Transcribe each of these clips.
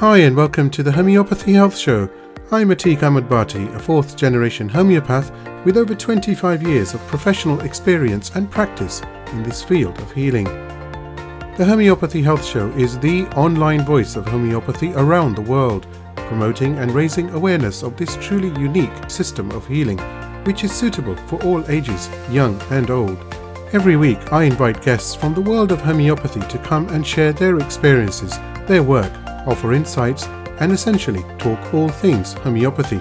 Hi and welcome to the Homeopathy Health Show. I'm Atiq Ahmad Bhatti, a fourth generation homeopath with over 25 years of professional experience and practice in this field of healing. The Homeopathy Health Show is the online voice of homeopathy around the world, promoting and raising awareness of this truly unique system of healing, which is suitable for all ages, young and old. Every week I invite guests from the world of homeopathy to come and share their experiences, their work, offer insights and essentially talk all things homeopathy.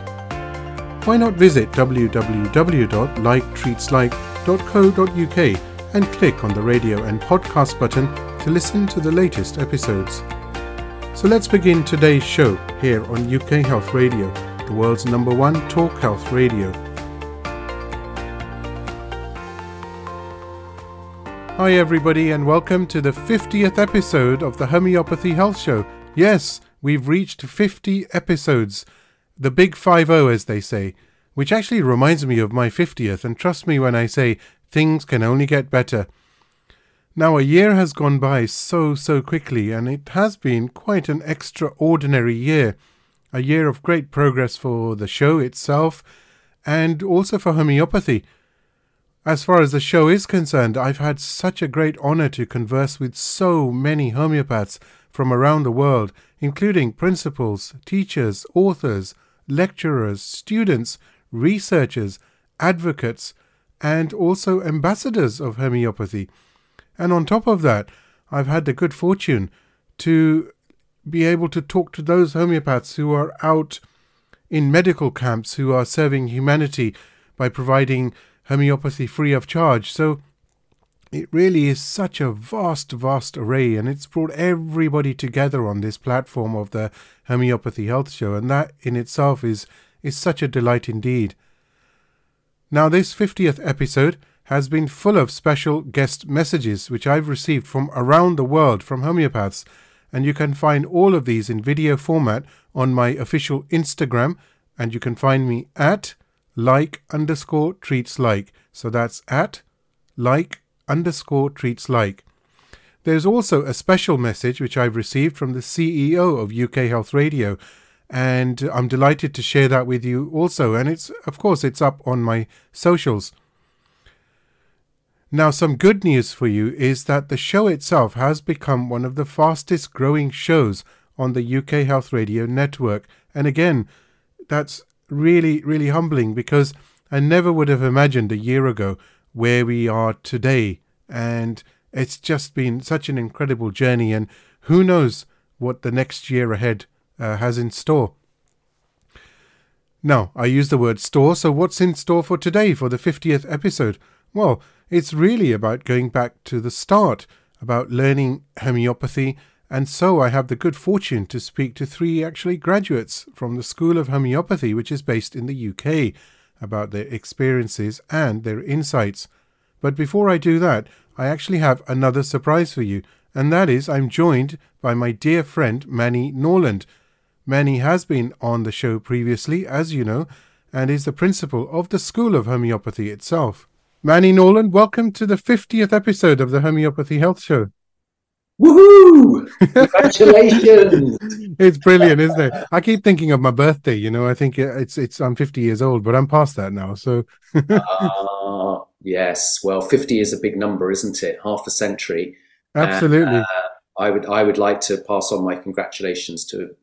Why not visit www.liketreatslike.co.uk and click on the radio and podcast button to listen to the latest episodes. So let's begin today's show here on UK Health Radio, the world's #1 talk health radio. Hi everybody and welcome to the 50th episode of the Homeopathy Health Show. Yes, we've reached 50 episodes, the big 50 as they say, which actually reminds me of my 50th, and trust me when I say things can only get better. Now, a year has gone by so quickly, and it has been quite an extraordinary year. A year of great progress for the show itself and also for homeopathy. As far as the show is concerned, I've had such a great honour to converse with so many homeopaths from around the world, including principals, teachers, authors, lecturers, students, researchers, advocates, and also ambassadors of homeopathy. And on top of that, I've had the good fortune to be able to talk to those homeopaths who are out in medical camps, who are serving humanity by providing homeopathy free of charge. So it really is such a vast array, and it's brought everybody together on this platform of the Homeopathy Health Show, and that in itself is such a delight indeed. Now, this 50th episode has been full of special guest messages which I've received from around the world from homeopaths, and you can find all of these in video format on my official Instagram, and you can find me at @like_treatslike. So that's at @like_treatslike. There's also a special message which I've received from the CEO of UK Health Radio, and I'm delighted to share that with you also, and it's, of course, it's up on my socials. Now, some good news for you is that the show itself has become one of the fastest growing shows on the UK Health Radio network. And again, that's really humbling, because I never would have imagined a year ago where we are today. And it's just been such an incredible journey, and who knows what the next year ahead has in store. Now, I use the word store, so what's in store for today for the 50th episode? Well, it's really about going back to the start, about learning homeopathy, and so I have the good fortune to speak to three actually graduates from the School of Homeopathy, which is based in the UK, about their experiences and their insights. But before I do that, I actually have another surprise for you, and that is I'm joined by my dear friend Mani Norland. Mani has been on the show previously, as you know, and is the principal of the School of Homeopathy itself. Mani Norland, welcome to the 50th episode of the Homeopathy Health Show. Woohoo! Congratulations! It's brilliant, isn't it? I keep thinking of my birthday, you know. I think it's I'm 50 years old, but I'm past that now, so. Yes. Well, 50 is a big number, isn't it? Half a century. Absolutely. And, I would like to pass on my congratulations to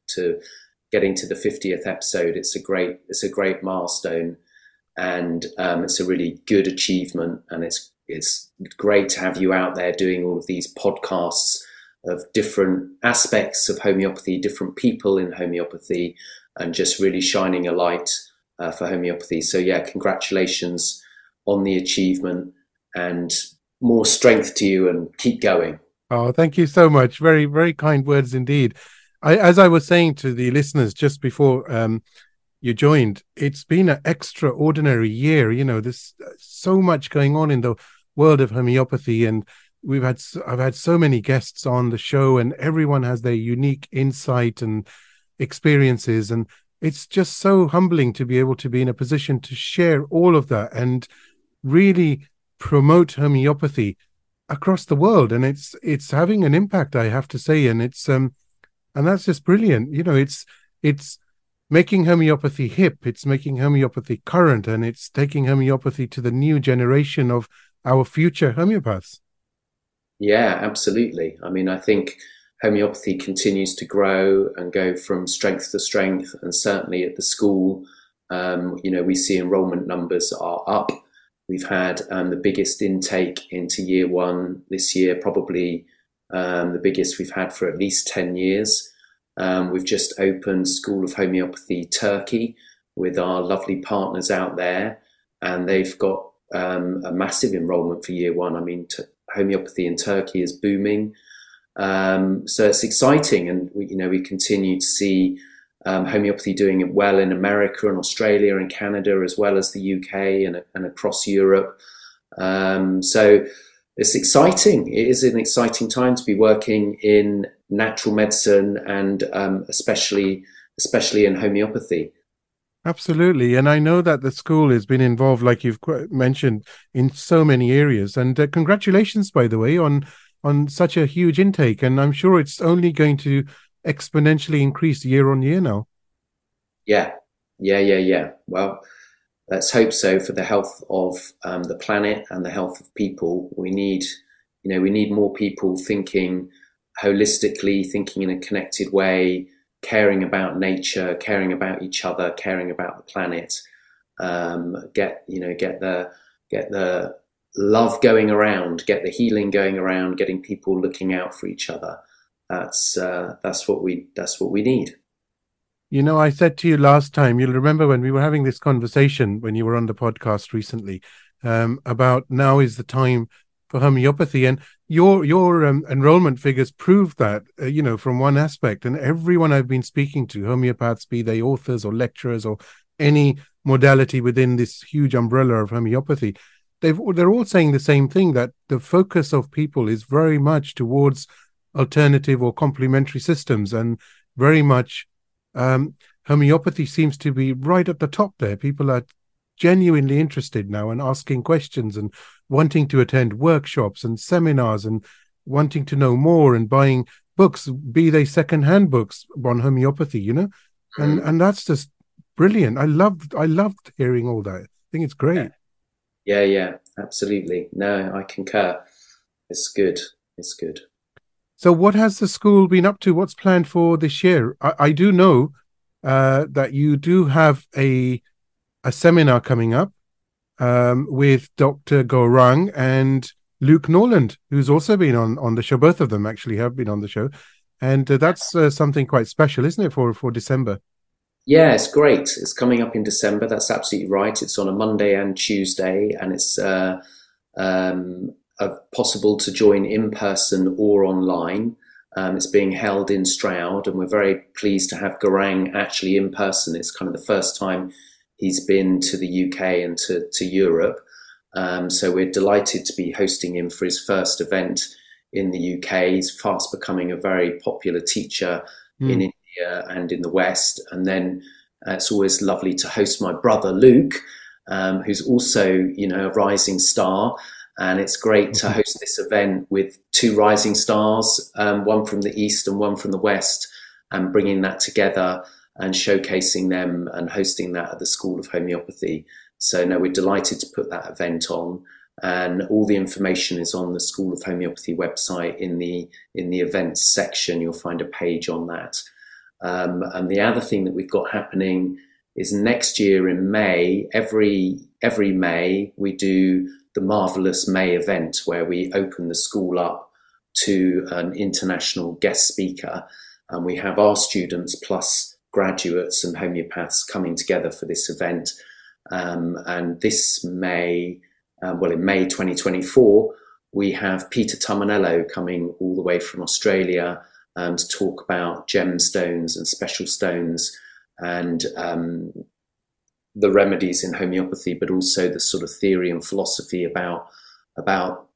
getting to the 50th episode. It's a great milestone. And it's a really good achievement, and it's great to have you out there doing all of these podcasts of different aspects of homeopathy, different people in homeopathy, and just really shining a light for homeopathy. So yeah, congratulations on the achievement, and more strength to you, and keep going. Oh, thank you so much. Very, very kind words indeed. As I was saying to the listeners just before you joined, it's been an extraordinary year. You know, there's so much going on in the world of homeopathy, and I've had so many guests on the show, and everyone has their unique insight and experiences, and it's just so humbling to be able to be in a position to share all of that and really promote homeopathy across the world. And it's having an impact, I have to say, and it's And that's just brilliant. You know, it's making homeopathy hip, it's making homeopathy current, and it's taking homeopathy to the new generation of our future homeopaths. Yeah, absolutely. I mean, I think homeopathy continues to grow and go from strength to strength. And certainly at the school, we see enrollment numbers are up. We've had the biggest intake into year one this year, probably the biggest we've had for at least 10 years. We've just opened School of Homeopathy Turkey with our lovely partners out there, and they've got a massive enrollment for year one. I mean, homeopathy in Turkey is booming. So it's exciting, and we continue to see homeopathy doing it well in America and Australia and Canada, as well as the UK and across Europe. So it's exciting. It is an exciting time to be working in natural medicine, and especially in homeopathy. Absolutely. And I know that the school has been involved, like you've mentioned, in so many areas. And congratulations, by the way, on such a huge intake. And I'm sure it's only going to exponentially increase year on year now. Yeah. Well, let's hope so. For the health of the planet and the health of people, we need more people thinking holistically, thinking in a connected way, caring about nature, caring about each other, caring about the planet. Get the love going around, get the healing going around, getting people looking out for each other. That's what we need. You know, I said to you last time, you'll remember when we were having this conversation when you were on the podcast recently, about now is the time for homeopathy, and your enrollment figures prove that, from one aspect. And everyone I've been speaking to, homeopaths, be they authors or lecturers or any modality within this huge umbrella of homeopathy, they're all saying the same thing, that the focus of people is very much towards alternative or complementary systems, and very much homeopathy seems to be right at the top there. People are genuinely interested now and asking questions and wanting to attend workshops and seminars and wanting to know more and buying books, be they second-hand books on homeopathy, and that's just brilliant. I loved hearing all that. I think it's great. Yeah, absolutely. No, I concur. It's good. So what has the school been up to? What's planned for this year? I do know that you do have a seminar coming up with Dr. Gaurang and Luke Norland, who's also been on the show. Both of them actually have been on the show. And that's something quite special, isn't it, for December? Yeah, it's great. It's coming up in December. That's absolutely right. It's on a Monday and Tuesday, and it's possible to join in person or online. It's being held in Stroud, and we're very pleased to have Gaurang actually in person. It's kind of the first time he's been to the UK and to Europe. So we're delighted to be hosting him for his first event in the UK. He's fast becoming a very popular teacher in India and in the West. And then it's always lovely to host my brother, Luke, who's also, a rising star. And it's great to host this event with two rising stars, one from the East and one from the West, and bringing that together and showcasing them and hosting that at the School of Homeopathy. So no, we're delighted to put that event on, and all the information is on the School of Homeopathy website. In the events section, you'll find a page on that. And the other thing that we've got happening is next year in May, every May, we do the Marvellous May event, where we open the school up to an international guest speaker, and we have our students plus graduates and homeopaths coming together for this event. And this May, in May 2024, we have Peter Tomanello coming all the way from Australia to talk about gemstones and special stones and the remedies in homeopathy, but also the sort of theory and philosophy about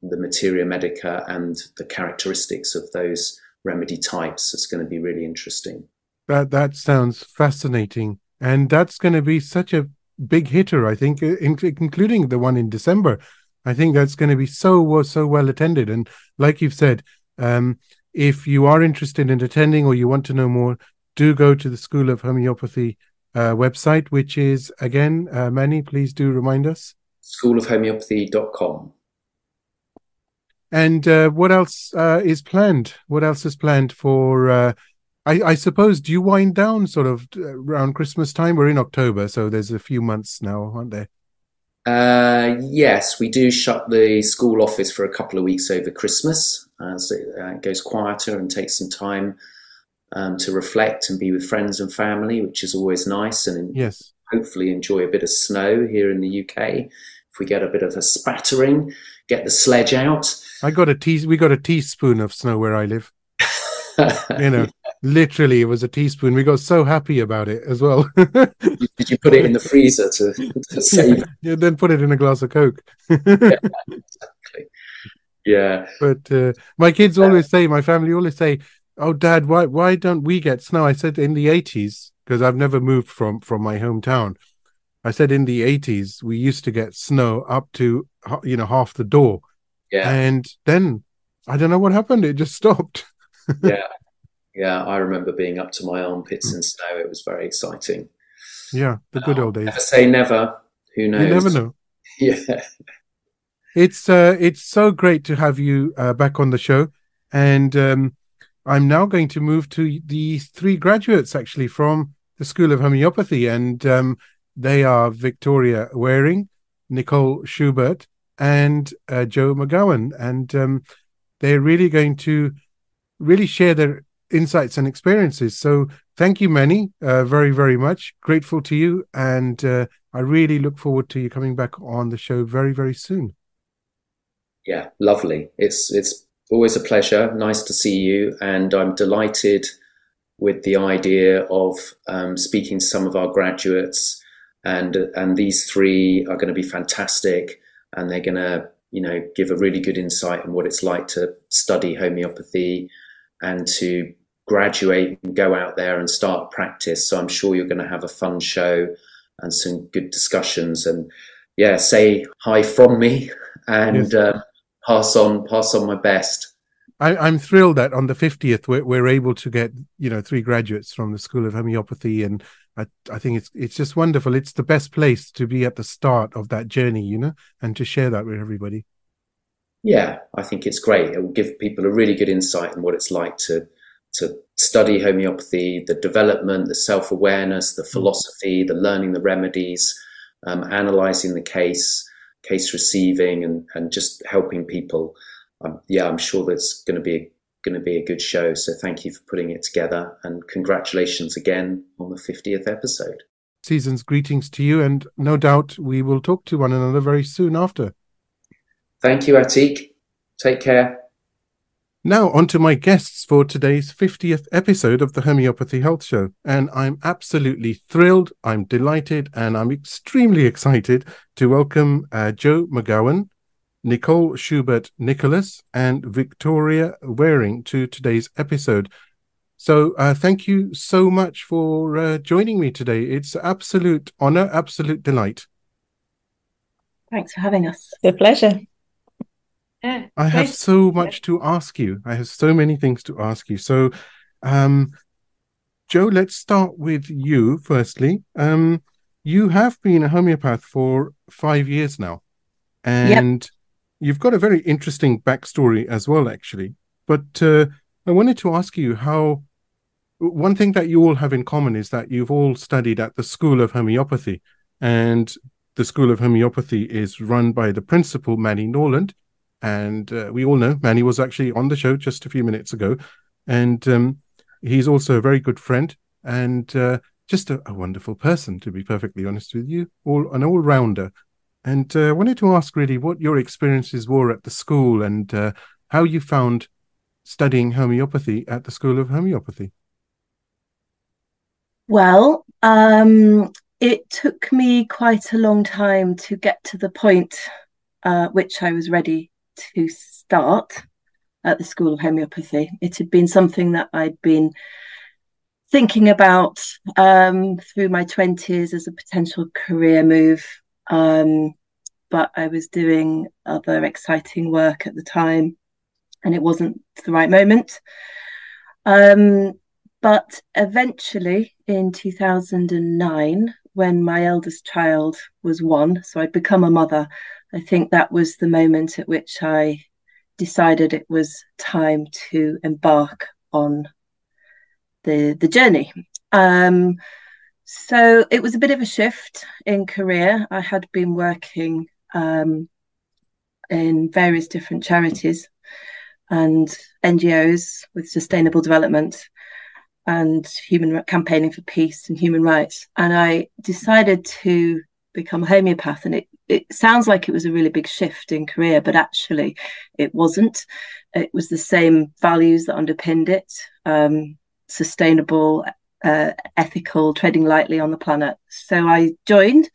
the materia medica and the characteristics of those remedy types. It's going to be really interesting. That sounds fascinating, and that's going to be such a big hitter, I think, including the one in December. I think that's going to be so well attended, and like you've said, if you are interested in attending or you want to know more, do go to the School of Homeopathy website, which is, again, Mani, please do remind us. Schoolofhomeopathy.com. And what else is planned? What else is planned for, I suppose, do you wind down sort of around Christmas time? We're in October, so there's a few months now, aren't there? Yes, we do shut the school office for a couple of weeks over Christmas, so it goes quieter and takes some time to reflect and be with friends and family, which is always nice, and yes, hopefully enjoy a bit of snow here in the UK. If we get a bit of a spattering, get the sledge out. We got a teaspoon of snow where I live. You know, literally, it was a teaspoon. We got so happy about it as well. Did you put it in the freezer to save it? Yeah, then put it in a glass of Coke. Yeah, exactly. Yeah. But my kids always say, my family always say, "Oh, Dad, why don't we get snow?" I said, in the 80s, because I've never moved from my hometown. I said, in the 80s, we used to get snow up to, you know, half the door. Yeah. And then I don't know what happened. It just stopped. Yeah, I remember being up to my armpits in snow. It was very exciting. Yeah, the good old days. Never say never. Who knows? You never know. Yeah, it's so great to have you back on the show, and I'm now going to move to the three graduates actually from the School of Homeopathy, and they are Victoria Waring, Nicole Schubert, and Jo Magowan, and they're really going to share their insights and experiences. So thank you, Mani, very, very much. Grateful to you. And I really look forward to you coming back on the show very, very soon. Yeah, lovely. It's always a pleasure. Nice to see you. And I'm delighted with the idea of speaking to some of our graduates. And these three are going to be fantastic. And they're going to, you know, give a really good insight on what it's like to study homeopathy and to graduate and go out there and start practice. So I'm sure you're going to have a fun show and some good discussions. And yeah, say hi from me and yes, pass on my best. I'm thrilled that on the 50th we're able to get, you know, three graduates from the School of Homeopathy, and I think it's just wonderful. It's the best place to be at the start of that journey, you know, and to share that with everybody. Yeah, I think it's great. It will give people a really good insight on what it's like to study homeopathy, the development, the self-awareness, the philosophy, the learning the remedies, analysing the case receiving, and just helping people. I'm sure that's going to be a good show. So thank you for putting it together, and congratulations again on the 50th episode. Season's greetings to you, and no doubt we will talk to one another very soon after. Thank you, Atiq. Take care. Now on to my guests for today's 50th episode of the Homeopathy Health Show. And I'm absolutely thrilled, I'm delighted, and I'm extremely excited to welcome Jo Magowan, Nicole Schubert-Nicolas, and Victoria Waring to today's episode. So thank you so much for joining me today. It's absolute honor, absolute delight. Thanks for having us. It's a pleasure. Yeah, I have so much to ask you. I have so many things to ask you. So, Jo, let's start with you firstly. You have been a homeopath for 5 years now. And yep, you've got a very interesting backstory as well, actually. But I wanted to ask you how, one thing that you all have in common is that you've all studied at the School of Homeopathy. And the School of Homeopathy is run by the principal, Mani Norland. And we all know Mani was actually on the show just a few minutes ago. And he's also a very good friend and just a wonderful person, to be perfectly honest with you, an all-rounder. And I wanted to ask really what your experiences were at the school and how you found studying homeopathy at the School of Homeopathy. Well, it took me quite a long time to get to the point which I was ready to start at the School of Homeopathy. It had been something that I'd been thinking about through my 20s as a potential career move. But I was doing other exciting work at the time, and it wasn't the right moment. But eventually in 2009, when my eldest child was 1, so I'd become a mother, I think that was the moment at which I decided it was time to embark on the journey. So it was a bit of a shift in career. I had been working in various different charities and NGOs with sustainable development and campaigning for peace and human rights. And I decided to become a homeopath. And it sounds like it was a really big shift in career, but actually it wasn't. It was the same values that underpinned it. Sustainable, ethical, treading lightly on the planet. So I joined,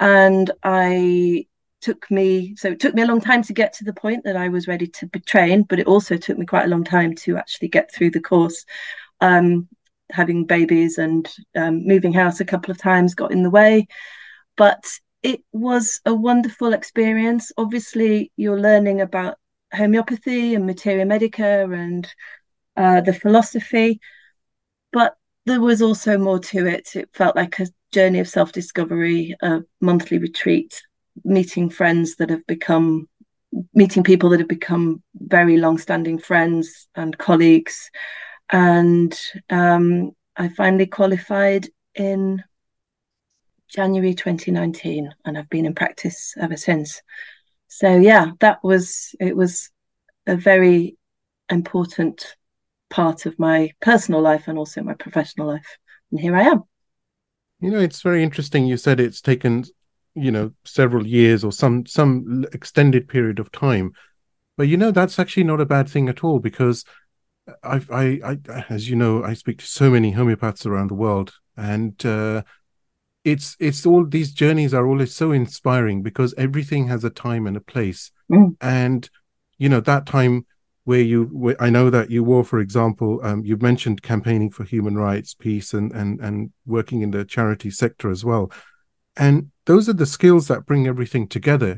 and it took me a long time to get to the point that I was ready to be trained, but it also took me quite a long time to actually get through the course. Having babies and moving house a couple of times got in the way, but it was a wonderful experience. Obviously, you're learning about homeopathy and materia medica and the philosophy, but there was also more to it. It felt like a journey of self-discovery, a monthly retreat, meeting people that have become very long-standing friends and colleagues. And I finally qualified in January 2019, and I've been in practice ever since. So yeah, it was a very important part of my personal life and also my professional life, and here I am. It's very interesting. You said it's taken several years or some extended period of time, but that's actually not a bad thing at all, because I as I speak to so many homeopaths around the world, and it's all these journeys are always so inspiring, because everything has a time and a place. And that time where I know that you were, for example, you've mentioned campaigning for human rights, peace, and working in the charity sector as well. And those are the skills that bring everything together.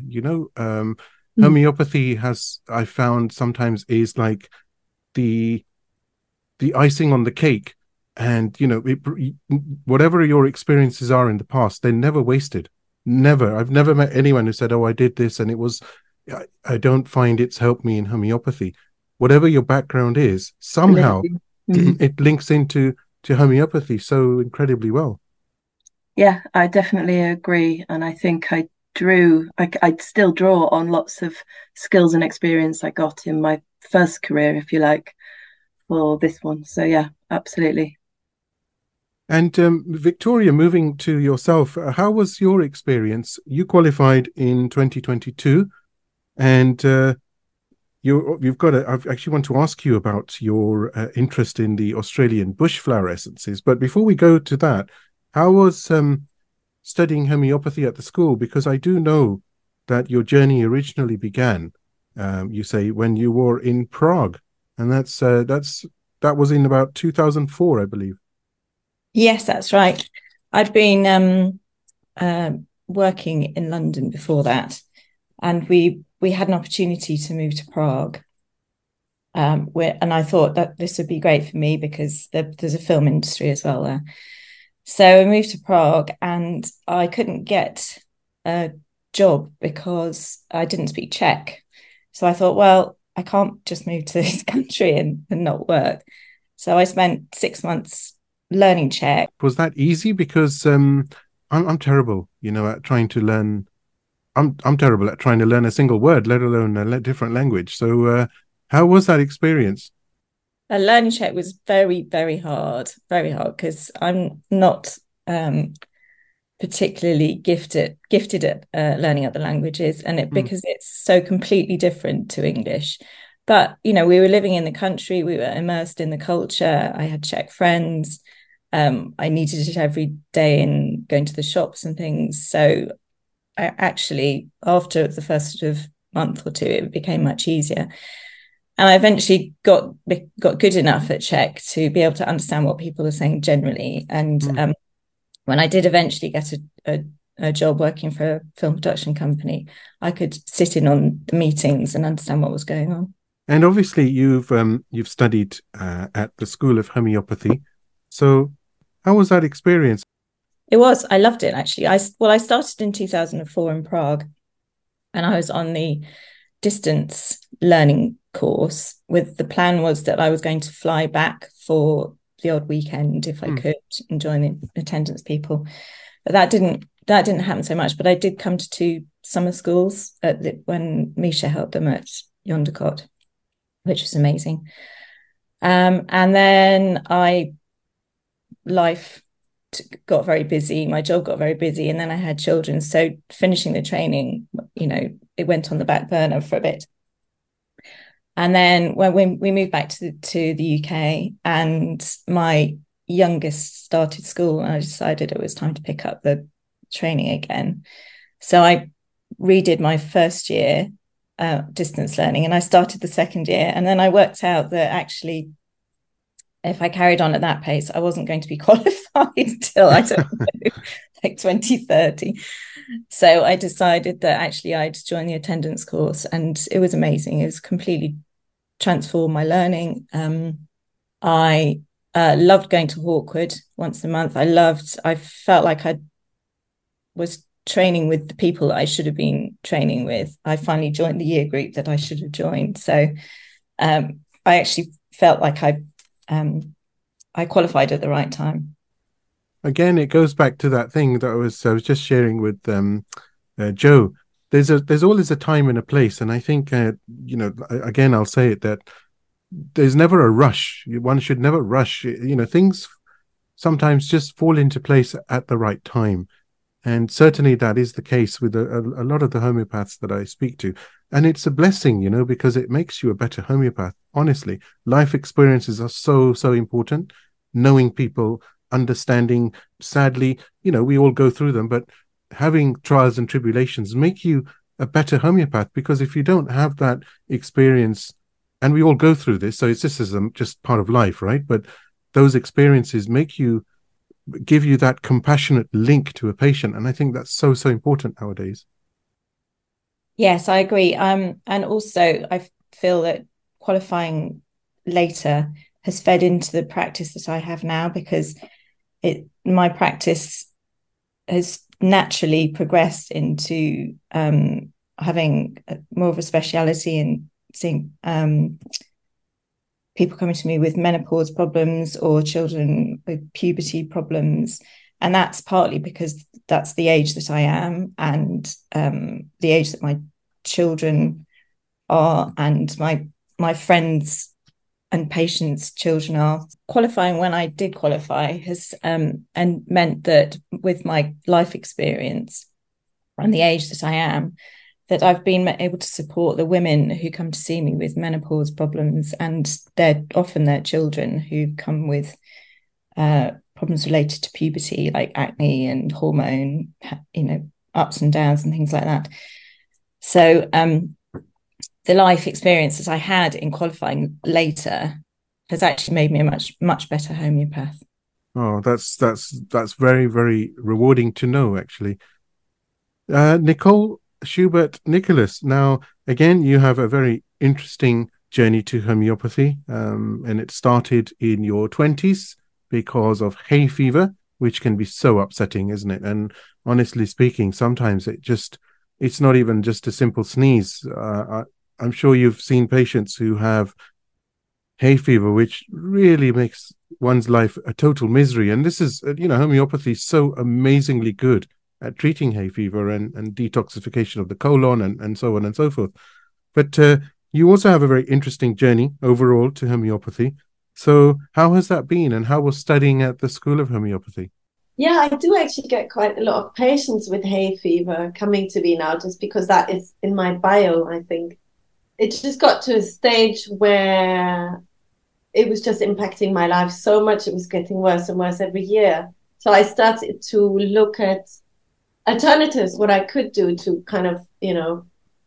Homeopathy has, I found, sometimes is like the icing on the cake. And, whatever your experiences are in the past, they're never wasted. Never. I've never met anyone who said, oh, I did this and I don't find it's helped me in homeopathy. Whatever your background is, somehow it links into homeopathy so incredibly well. Yeah, I definitely agree. And I think I still draw on lots of skills and experience I got in my first career, if you like, for this one. So yeah, absolutely. And Victoria, moving to yourself, how was your experience? You qualified in 2022, and you've got I actually want to ask you about your interest in the Australian bush flower essences. But before we go to that, how was studying homeopathy at the school? Because I do know that your journey originally began, you say, when you were in Prague, and that was in about 2004, I believe. Yes, that's right. I'd been working in London before that, and we had an opportunity to move to Prague. And I thought that this would be great for me, because there's a film industry as well there. So I moved to Prague, and I couldn't get a job because I didn't speak Czech. So I thought, well, I can't just move to this country and not work. So I spent 6 months learning Czech. Was that easy? Because I'm terrible, at trying to learn. I'm terrible at trying to learn a single word, let alone a different language. So how was that experience? Learning Czech was very, very hard, because I'm not particularly gifted at learning other languages, and because it's so completely different to English. But, we were living in the country, we were immersed in the culture, I had Czech friends, I needed it every day in going to the shops and things. So I actually, after the first sort of month or two, it became much easier. And I eventually got good enough at Czech to be able to understand what people are saying generally. And when I did eventually get a job working for a film production company, I could sit in on the meetings and understand what was going on. And obviously you've studied at the School of Homeopathy. So how was that experience? It was. I loved it, actually. I started in 2004 in Prague, and I was on the distance learning course with the plan was that I was going to fly back for the odd weekend if I could and join the attendance people. But that didn't happen so much. But I did come to two summer schools when Misha helped them at Yonderkot, which was amazing. And then life got very busy. My job got very busy, and then I had children. So finishing the training, it went on the back burner for a bit. And then when we moved back to the UK, and my youngest started school, and I decided it was time to pick up the training again. So I redid my first year distance learning, and I started the second year. And then I worked out that actually, if I carried on at that pace, I wasn't going to be qualified until, I don't know, like 2030. So I decided that actually I'd join the attendance course, and it was amazing. It was completely transformed my learning. I loved going to Hawkwood once a month. I felt like I was training with the people that I should have been training with. I finally joined the year group that I should have joined. So I actually felt like I qualified at the right time. Again, it goes back to that thing that I was just sharing with Jo. There's always a time and a place, and I think again I'll say it, that there's never a rush. One should never rush. Things sometimes just fall into place at the right time, and certainly that is the case with a lot of the homeopaths that I speak to. And it's a blessing, because it makes you a better homeopath. Honestly, life experiences are so, so important. Knowing people, understanding, sadly, we all go through them, but having trials and tribulations make you a better homeopath, because if you don't have that experience, and we all go through this, so this is just part of life, right? But those experiences give you that compassionate link to a patient. And I think that's so, so important nowadays. Yes, I agree. And also I feel that qualifying later has fed into the practice that I have now, because my practice has naturally progressed into having more of a speciality in seeing people coming to me with menopause problems or children with puberty problems. And that's partly because that's the age that I am, and the age that my children are, and my friends and patients' children are. Qualifying when I did qualify has and meant that with my life experience and the age that I am, that I've been able to support the women who come to see me with menopause problems, and they're often their children who come with problems related to puberty, like acne and hormone, ups and downs and things like that. So the life experiences I had in qualifying later has actually made me a much, much better homeopath. Oh, that's very, very rewarding to know, actually. Nicole Schubert-Nicolas. Now, again, you have a very interesting journey to homeopathy, and it started in your 20s. Because of hay fever, which can be so upsetting, isn't it? And honestly speaking, sometimes it's not even just a simple sneeze. I'm sure you've seen patients who have hay fever, which really makes one's life a total misery. And this is, homeopathy is so amazingly good at treating hay fever and detoxification of the colon and so on and so forth. But you also have a very interesting journey overall to homeopathy. So how has that been, and how was studying at the School of Homeopathy? Yeah, I do actually get quite a lot of patients with hay fever coming to me now, just because that is in my bio, I think. It just got to a stage where it was just impacting my life so much. It was getting worse and worse every year. So I started to look at alternatives, what I could do to kind of,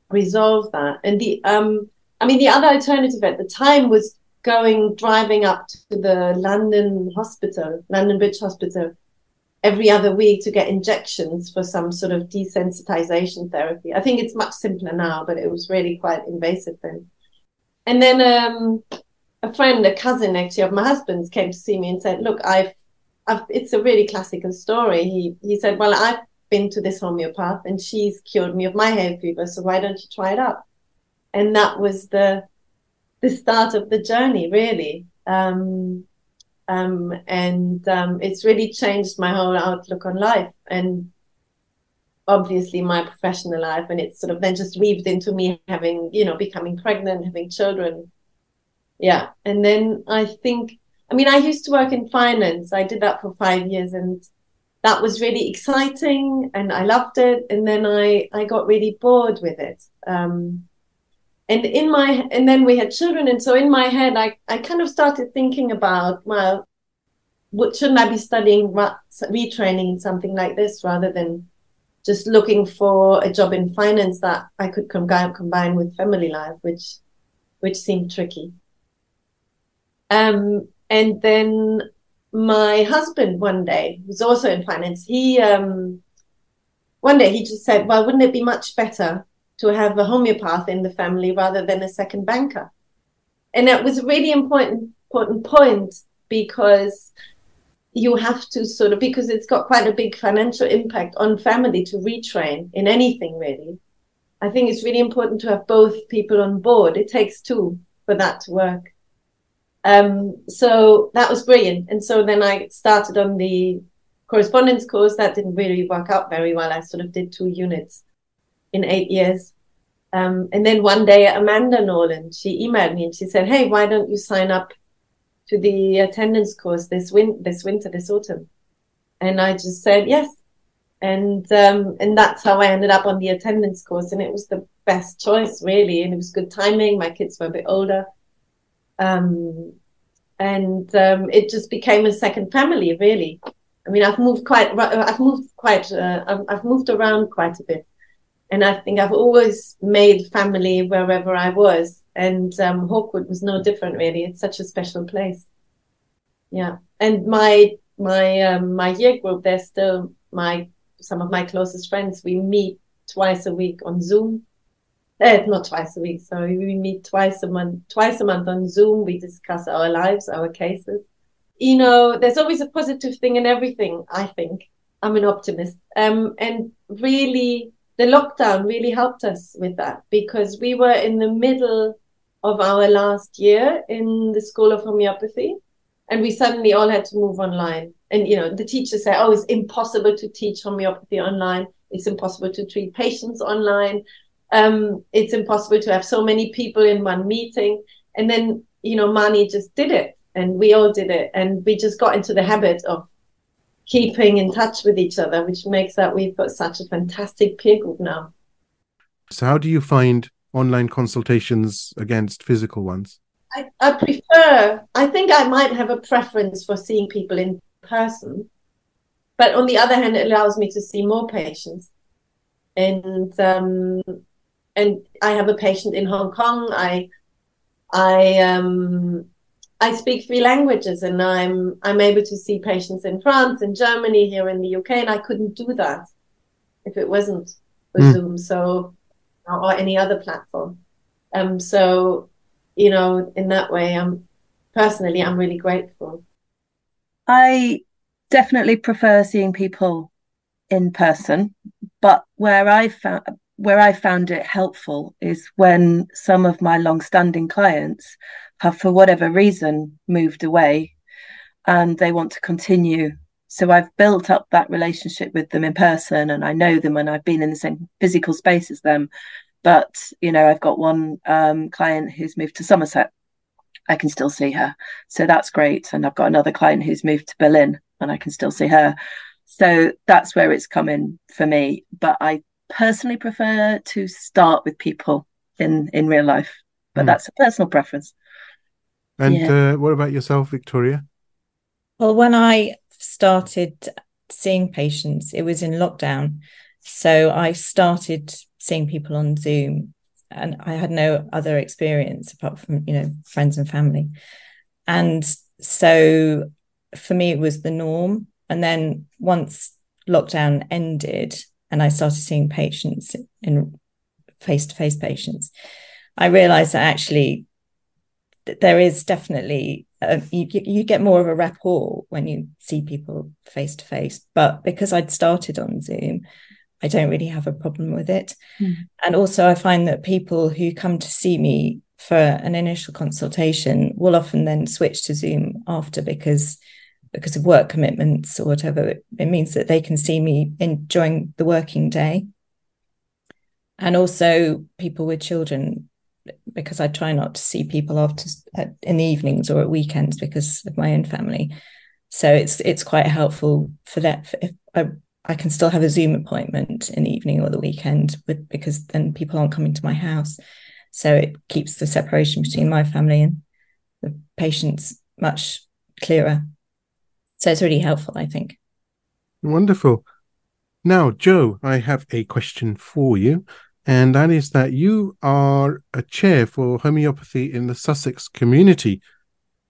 resolve that. And the other alternative at the time was driving up to the London Bridge Hospital every other week to get injections for some sort of desensitization therapy. I think it's much simpler now, but it was really quite invasive then. And then a friend, a cousin actually of my husband's, came to see me and said, look, it's a really classical story. He said, well, I've been to this homeopath and she's cured me of my hay fever, so why don't you try it out? And that was the start of the journey, really. It's really changed my whole outlook on life and obviously my professional life. And it's sort of then just weaved into me having, becoming pregnant, having children. Yeah. And then I used to work in finance. I did that for 5 years and that was really exciting and I loved it. And then I got really bored with it. And then we had children. And so in my head, I kind of started thinking about, well, shouldn't I be studying retraining in something like this rather than just looking for a job in finance that I could combine with family life, which seemed tricky. And then my husband one day, who's also in finance, he just said, well, wouldn't it be much better to have a homeopath in the family rather than a second banker? And that was a really important point, because you have to because it's got quite a big financial impact on family to retrain in anything, really. I think it's really important to have both people on board. It takes two for that to work. So that was brilliant. And so then I started on the correspondence course. That didn't really work out very well. I sort of did 2 units in 8 years. And then one day, Amanda Norland, she emailed me and she said, hey, why don't you sign up to the attendance course this autumn? And I just said yes. And that's how I ended up on the attendance course. And it was the best choice, really. And it was good timing. My kids were a bit older. It just became a second family, really. I mean, I've moved around quite a bit. And I think I've always made family wherever I was. And Hawkwood was no different, really. It's such a special place. Yeah. And my year group, they're still some of my closest friends. We meet twice a week on Zoom. Not twice a week, sorry. We meet twice a month on Zoom. We discuss our lives, our cases. There's always a positive thing in everything, I think. I'm an optimist. And really, the lockdown really helped us with that, because we were in the middle of our last year in the School of Homeopathy and we suddenly all had to move online. And, the teachers say, oh, it's impossible to teach homeopathy online. It's impossible to treat patients online. It's impossible to have so many people in one meeting. And then, Mani just did it and we all did it. And we just got into the habit of keeping in touch with each other, which makes that we've got such a fantastic peer group now. So how do you find online consultations against physical ones? I think I might have a preference for seeing people in person, but on the other hand, it allows me to see more patients. And I have a patient in Hong Kong. I speak 3 languages and I'm able to see patients in France, in Germany, here in the UK, and I couldn't do that if it wasn't for Zoom, or any other platform. In that way, I'm really grateful. I definitely prefer seeing people in person, but where I found it helpful is when some of my long-standing clients have, for whatever reason, moved away and they want to continue. So I've built up that relationship with them in person and I know them and I've been in the same physical space as them. But, I've got one client who's moved to Somerset. I can still see her. So that's great. And I've got another client who's moved to Berlin and I can still see her. So that's where it's come in for me. But I personally prefer to start with people in real life. But that's a personal preference. And what about yourself, Victoria? Well, when I started seeing patients, it was in lockdown. So I started seeing people on Zoom and I had no other experience apart from, friends and family. And so for me, it was the norm. And then once lockdown ended and I started seeing patients in face-to-face patients, I realized that actually there is definitely, you get more of a rapport when you see people face to face. But because I'd started on Zoom, I don't really have a problem with it. Mm. And also I find that people who come to see me for an initial consultation will often then switch to Zoom after because of work commitments or whatever. It means that they can see me during the working day. And also people with children, because I try not to see people after in the evenings or at weekends because of my own family. So it's quite helpful for that. If I can still have a Zoom appointment in the evening or the weekend because then people aren't coming to my house. So it keeps the separation between my family and the patients much clearer. So it's really helpful, I think. Wonderful. Now, Jo, I have a question for you. And that is that you are a chair for homeopathy in the Sussex community.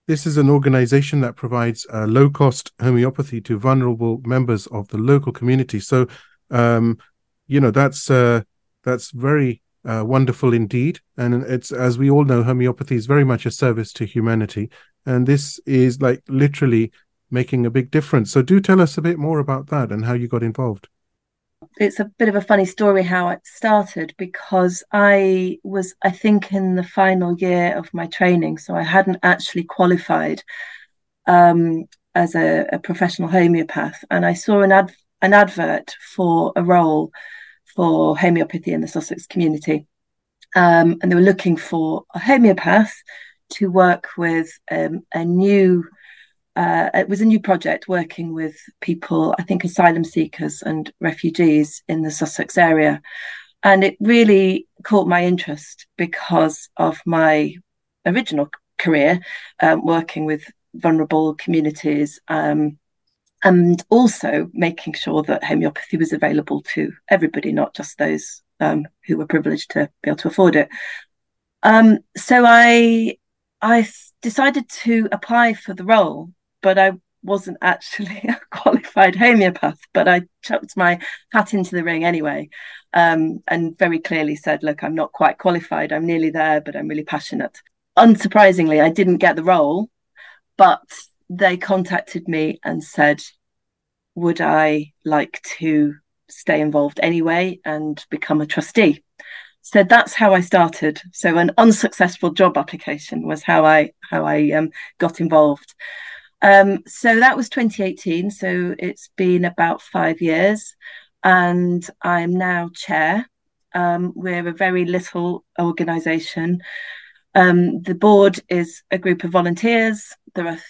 This is an organization that provides low-cost homeopathy to vulnerable members of the local community. So, that's very wonderful indeed. And it's, as we all know, homeopathy is very much a service to humanity. And this is like literally making a big difference. So do tell us a bit more about that and how you got involved. It's a bit of a funny story how it started, because I was, I think, in the final year of my training. So I hadn't actually qualified as a professional homeopath. And I saw an advert for a role for homeopathy in the Sussex community. And they were looking for a homeopath to work with it was a new project working with people, I think asylum seekers and refugees in the Sussex area. And it really caught my interest because of my original career, working with vulnerable communities, and also making sure that homeopathy was available to everybody, not just those who were privileged to be able to afford it. So I decided to apply for the role. But I wasn't actually a qualified homeopath, but I chucked my hat into the ring anyway, and very clearly said, look, I'm not quite qualified. I'm nearly there, but I'm really passionate. Unsurprisingly, I didn't get the role, but they contacted me and said, would I like to stay involved anyway and become a trustee? So that's how I started. So an unsuccessful job application was how I got involved. So that was 2018. So it's been about 5 years, and I'm now chair. We're a very little organisation. The board is a group of volunteers. There are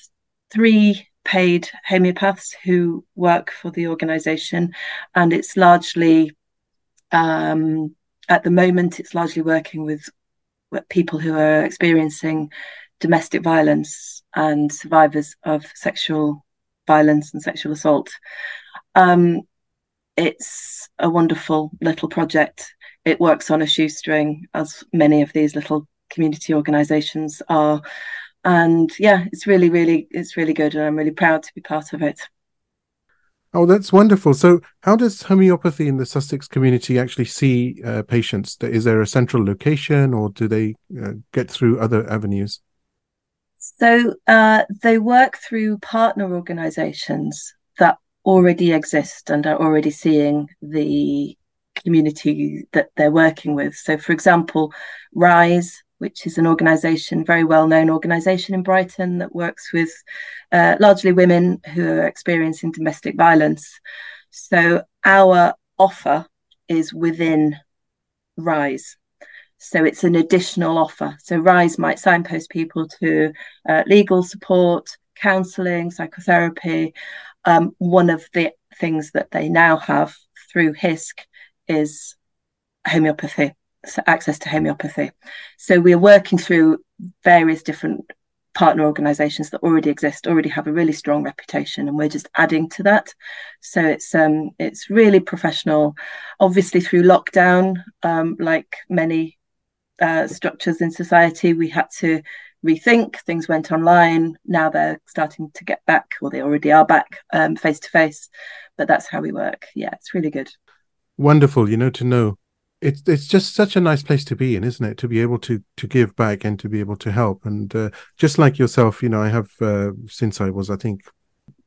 three paid homeopaths who work for the organisation, and it's largely, at the moment, it's largely working with people who are experiencing domestic violence and survivors of sexual violence and sexual assault. It's a wonderful little project. It works on a shoestring, as many of these little community organisations are. And yeah, it's really good. And I'm really proud to be part of it. Oh, that's wonderful. So how does homeopathy in the Sussex community actually see patients? Is there a central location, or do they get through other avenues? So they work through partner organisations that already exist and are already seeing the community that they're working with. So, for example, RISE, which is an organisation, very well-known organisation in Brighton that works with largely women who are experiencing domestic violence. So our offer is within RISE. So it's an additional offer. So RISE might signpost people to legal support, counselling, psychotherapy. One of the things that they now have through HISC is homeopathy, so access to homeopathy. So we're working through various different partner organisations that already exist, already have a really strong reputation, and we're just adding to that. So it's really professional. Obviously, through lockdown, like many structures in society, we had to rethink. Things went online. Now they're starting to get back, or they already are back face to face, but that's how we work. Yeah, it's really good. Wonderful, to know. it's just such a nice place to be in, isn't it? To be able to give back and to be able to help. And just like yourself, you know, I have, since I was, I think,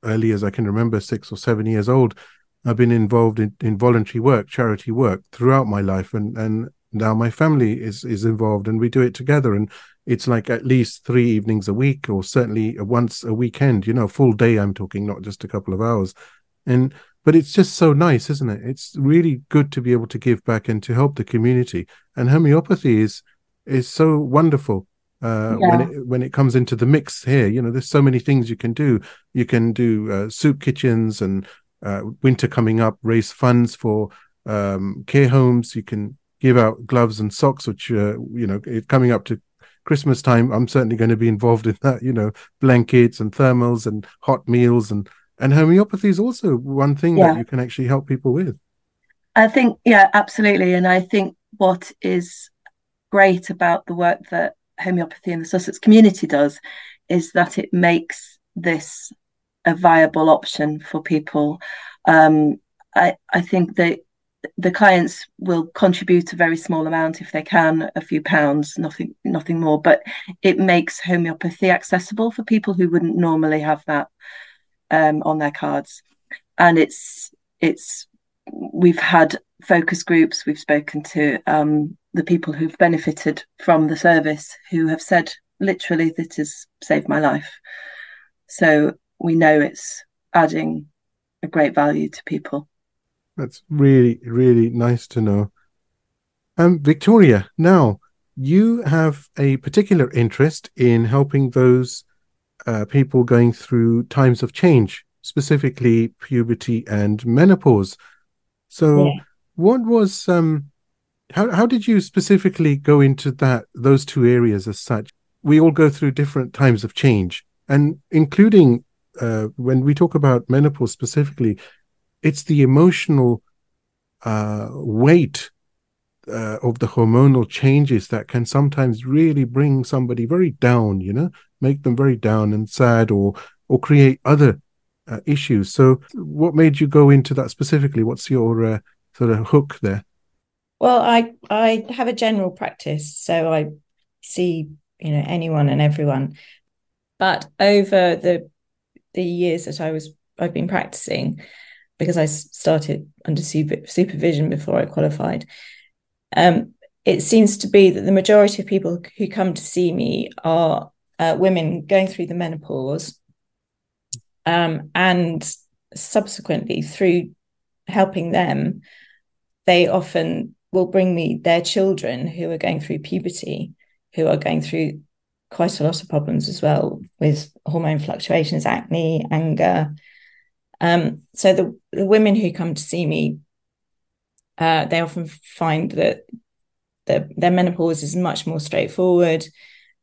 early as I can remember, 6 or 7 years old, I've been involved in voluntary work, charity work throughout my life. And now my family is involved, and we do it together. And it's like at least 3 evenings a week, or certainly once a weekend, you know, full day I'm talking, not just a couple of hours. But it's just so nice, isn't it? It's really good to be able to give back and to help the community. And homeopathy is so wonderful when it comes into the mix here. You know, there's so many things you can do. You can do soup kitchens, and winter coming up, raise funds for care homes. You can give out gloves and socks, which, you know, coming up to Christmas time, I'm certainly going to be involved in that, you know, blankets and thermals and hot meals. And homeopathy is also one thing that you can actually help people with. I think, absolutely. And I think what is great about the work that homeopathy in the Sussex community does is that it makes this a viable option for people. I think that the clients will contribute a very small amount if they can, a few pounds, nothing more. But it makes homeopathy accessible for people who wouldn't normally have that on their cards. And we've had focus groups, we've spoken to the people who've benefited from the service, who have said literally, this has saved my life. So we know it's adding a great value to people. That's really, really nice to know. Victoria, now you have a particular interest in helping those people going through times of change, specifically puberty and menopause. So what was how did you specifically go into those two areas as such? We all go through different times of change, and including when we talk about menopause specifically, it's the emotional weight of the hormonal changes that can sometimes really bring somebody very down, you know, make them very down and sad, or create other issues. So what made you go into that specifically? What's your sort of hook there? Well, I have a general practice, so I see, you know, anyone and everyone. But over the years that I've been practicing, because I started under supervision before I qualified, it seems to be that the majority of people who come to see me are women going through the menopause, and subsequently, through helping them, they often will bring me their children who are going through puberty, who are going through quite a lot of problems as well with hormone fluctuations, acne, anger. So the women who come to see me, they often find that their menopause is much more straightforward,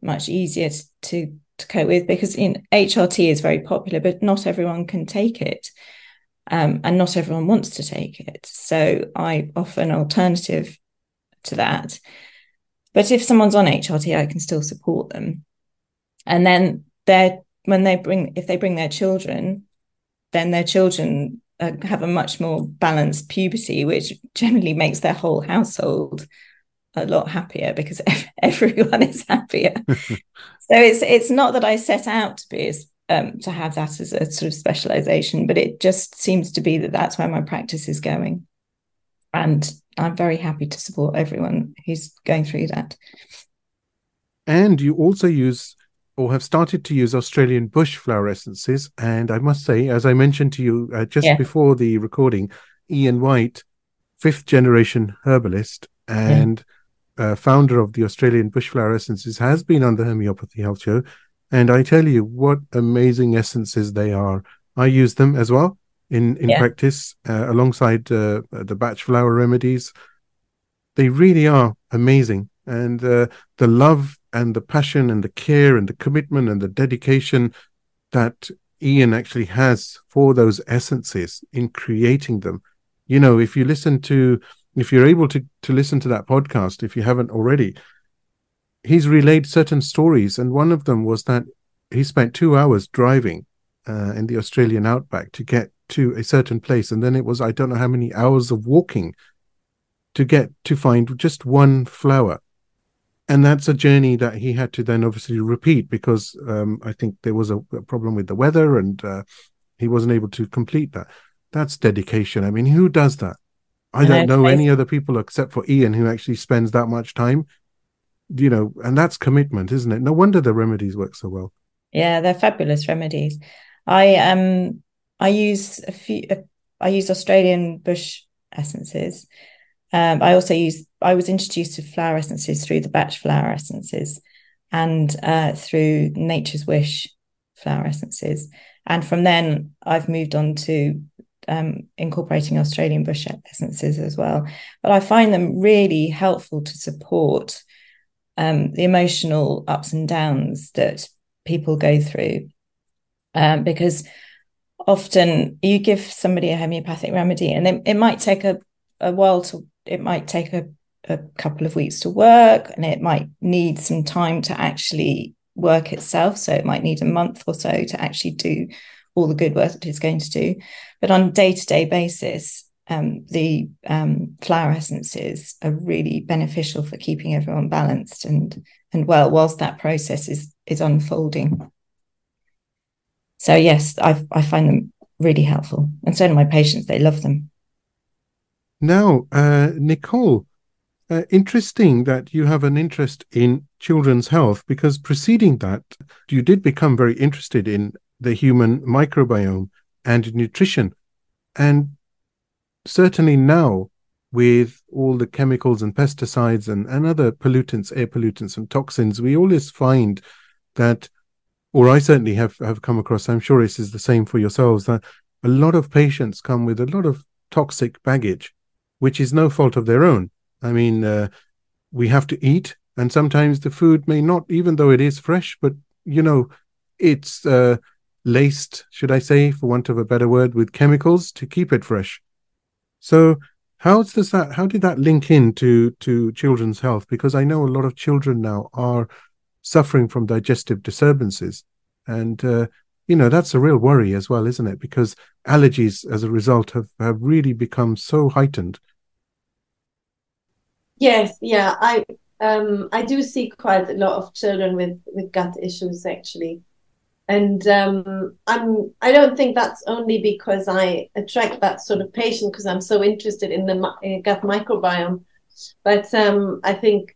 much easier to cope with, because HRT is very popular, but not everyone can take it, and not everyone wants to take it. So I offer an alternative to that. But if someone's on HRT, I can still support them. And then if they bring their children, then their children have a much more balanced puberty, which generally makes their whole household a lot happier, because everyone is happier. So it's not that I set out to be to have that as a sort of specialization, but it just seems to be that that's where my practice is going, and I'm very happy to support everyone who's going through that. And you also use, or have started to use, Australian bush flower essences. And I must say, as I mentioned to you just before the recording, Ian White, 5th-generation herbalist and founder of the Australian bush flower essences, has been on the Homeopathy Health Show. And I tell you what amazing essences they are. I use them as well in practice alongside the Bach flower remedies. They really are amazing. And the love and the passion and the care and the commitment and the dedication that Ian actually has for those essences in creating them. You know, if you're able to listen to that podcast, if you haven't already, he's relayed certain stories. And one of them was that he spent 2 hours driving in the Australian outback to get to a certain place. And then it was, I don't know how many hours of walking to get to find just one flower. And that's a journey that he had to then obviously repeat because I think there was a problem with the weather and he wasn't able to complete that. That's dedication. I mean, who does that? I don't know any other people except for Ian who actually spends that much time, you know, and that's commitment, isn't it? No wonder the remedies work so well. Yeah, they're fabulous remedies. I use Australian bush essences. I was introduced to flower essences through the Bach flower essences and through Nature's Wish flower essences. And from then I've moved on to incorporating Australian bush essences as well. But I find them really helpful to support the emotional ups and downs that people go through. Because often you give somebody a homeopathic remedy and it might take a while to, it might take a couple of weeks to work, and it might need some time to actually work itself. So it might need a month or so to actually do all the good work that it's going to do. But on a day-to-day basis, the flower essences are really beneficial for keeping everyone balanced and well, whilst that process is unfolding. So yes, I find them really helpful. And so do my patients, they love them. Now, Nicole, interesting that you have an interest in children's health, because preceding that, you did become very interested in the human microbiome and nutrition. And certainly now, with all the chemicals and pesticides and other pollutants, air pollutants and toxins, we always find that, or I certainly have come across, I'm sure this is the same for yourselves, that a lot of patients come with a lot of toxic baggage, which is no fault of their own. I mean, we have to eat, and sometimes the food may not, even though it is fresh, but, you know, it's laced, should I say, for want of a better word, with chemicals to keep it fresh. So how did that link in to children's health? Because I know a lot of children now are suffering from digestive disturbances. And, you know, that's a real worry as well, isn't it? Because allergies as a result have really become so heightened. Yes, yeah, I do see quite a lot of children with gut issues actually, and I don't think that's only because I attract that sort of patient because I'm so interested in the gut microbiome, but I think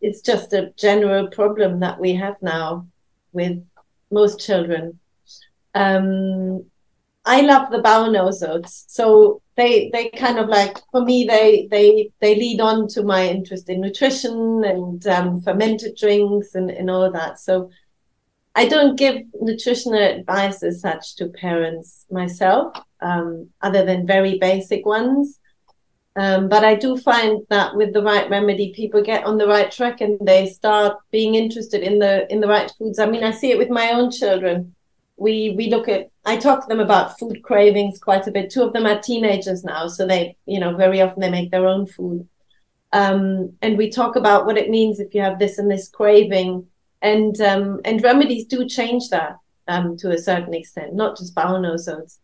it's just a general problem that we have now with most children. I love the bowel nosodes, so they kind of like, for me, they lead on to my interest in nutrition and fermented drinks and all that. So I don't give nutritional advice as such to parents myself, other than very basic ones. But I do find that with the right remedy, people get on the right track and they start being interested in the right foods. I mean, I see it with my own children. We look at, I talk to them about food cravings quite a bit. Two of them are teenagers now, so they, you know, very often they make their own food. And we talk about what it means if you have this and this craving. And remedies do change that to a certain extent, not just bowel nosodes.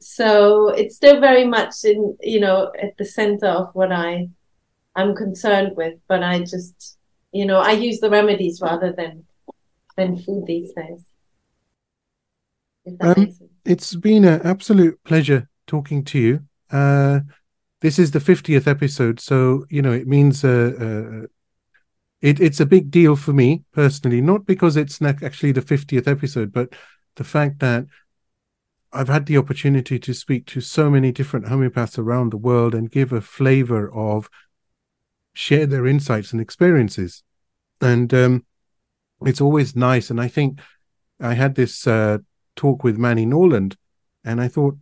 So it's still very much in, you know, at the center of what I'm concerned with. But I just, you know, I use the remedies rather than food these days. It's been an absolute pleasure talking to you. This is the 50th episode, so you know it means it's a big deal for me personally. Not because it's not actually the 50th episode, but the fact that I've had the opportunity to speak to so many different homeopaths around the world and give a flavour of, share their insights and experiences, and it's always nice. And I think I had this talk with Mani Norland, and I thought,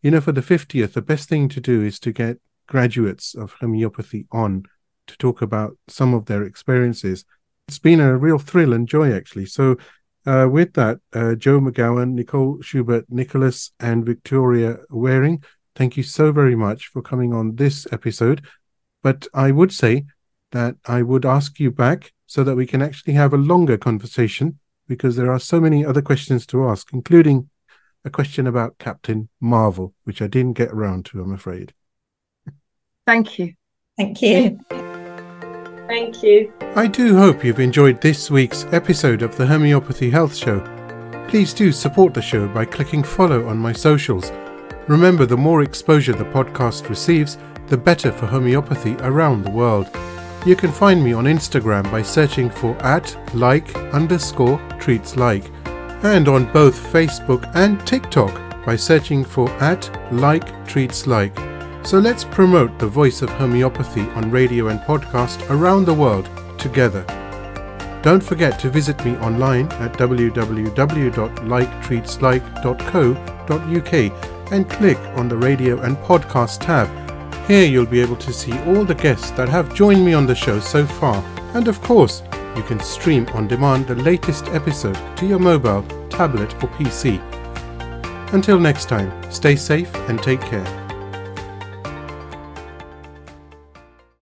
you know, for the 50th, the best thing to do is to get graduates of homeopathy on to talk about some of their experiences. It's been a real thrill and joy, actually. So with that, Jo Magowan, Nicole Schubert-Nicolas, and Victoria Waring, thank you so very much for coming on this episode. But I would say that I would ask you back so that we can actually have a longer conversation, because there are so many other questions to ask, including a question about Captain Marvel, which I didn't get around to, I'm afraid. Thank you. Thank you. Thank you. I do hope you've enjoyed this week's episode of the Homeopathy Health Show. Please do support the show by clicking follow on my socials. Remember, the more exposure the podcast receives, the better for homeopathy around the world. You can find me on Instagram by searching for @like_treatslike, and on both Facebook and TikTok by searching for @liketreatslike. So let's promote the voice of homeopathy on radio and podcast around the world together. Don't forget to visit me online at www.liketreatslike.co.uk and click on the radio and podcast tab. Here you'll be able to see all the guests that have joined me on the show so far. And of course, you can stream on demand the latest episode to your mobile, tablet or PC. Until next time, stay safe and take care.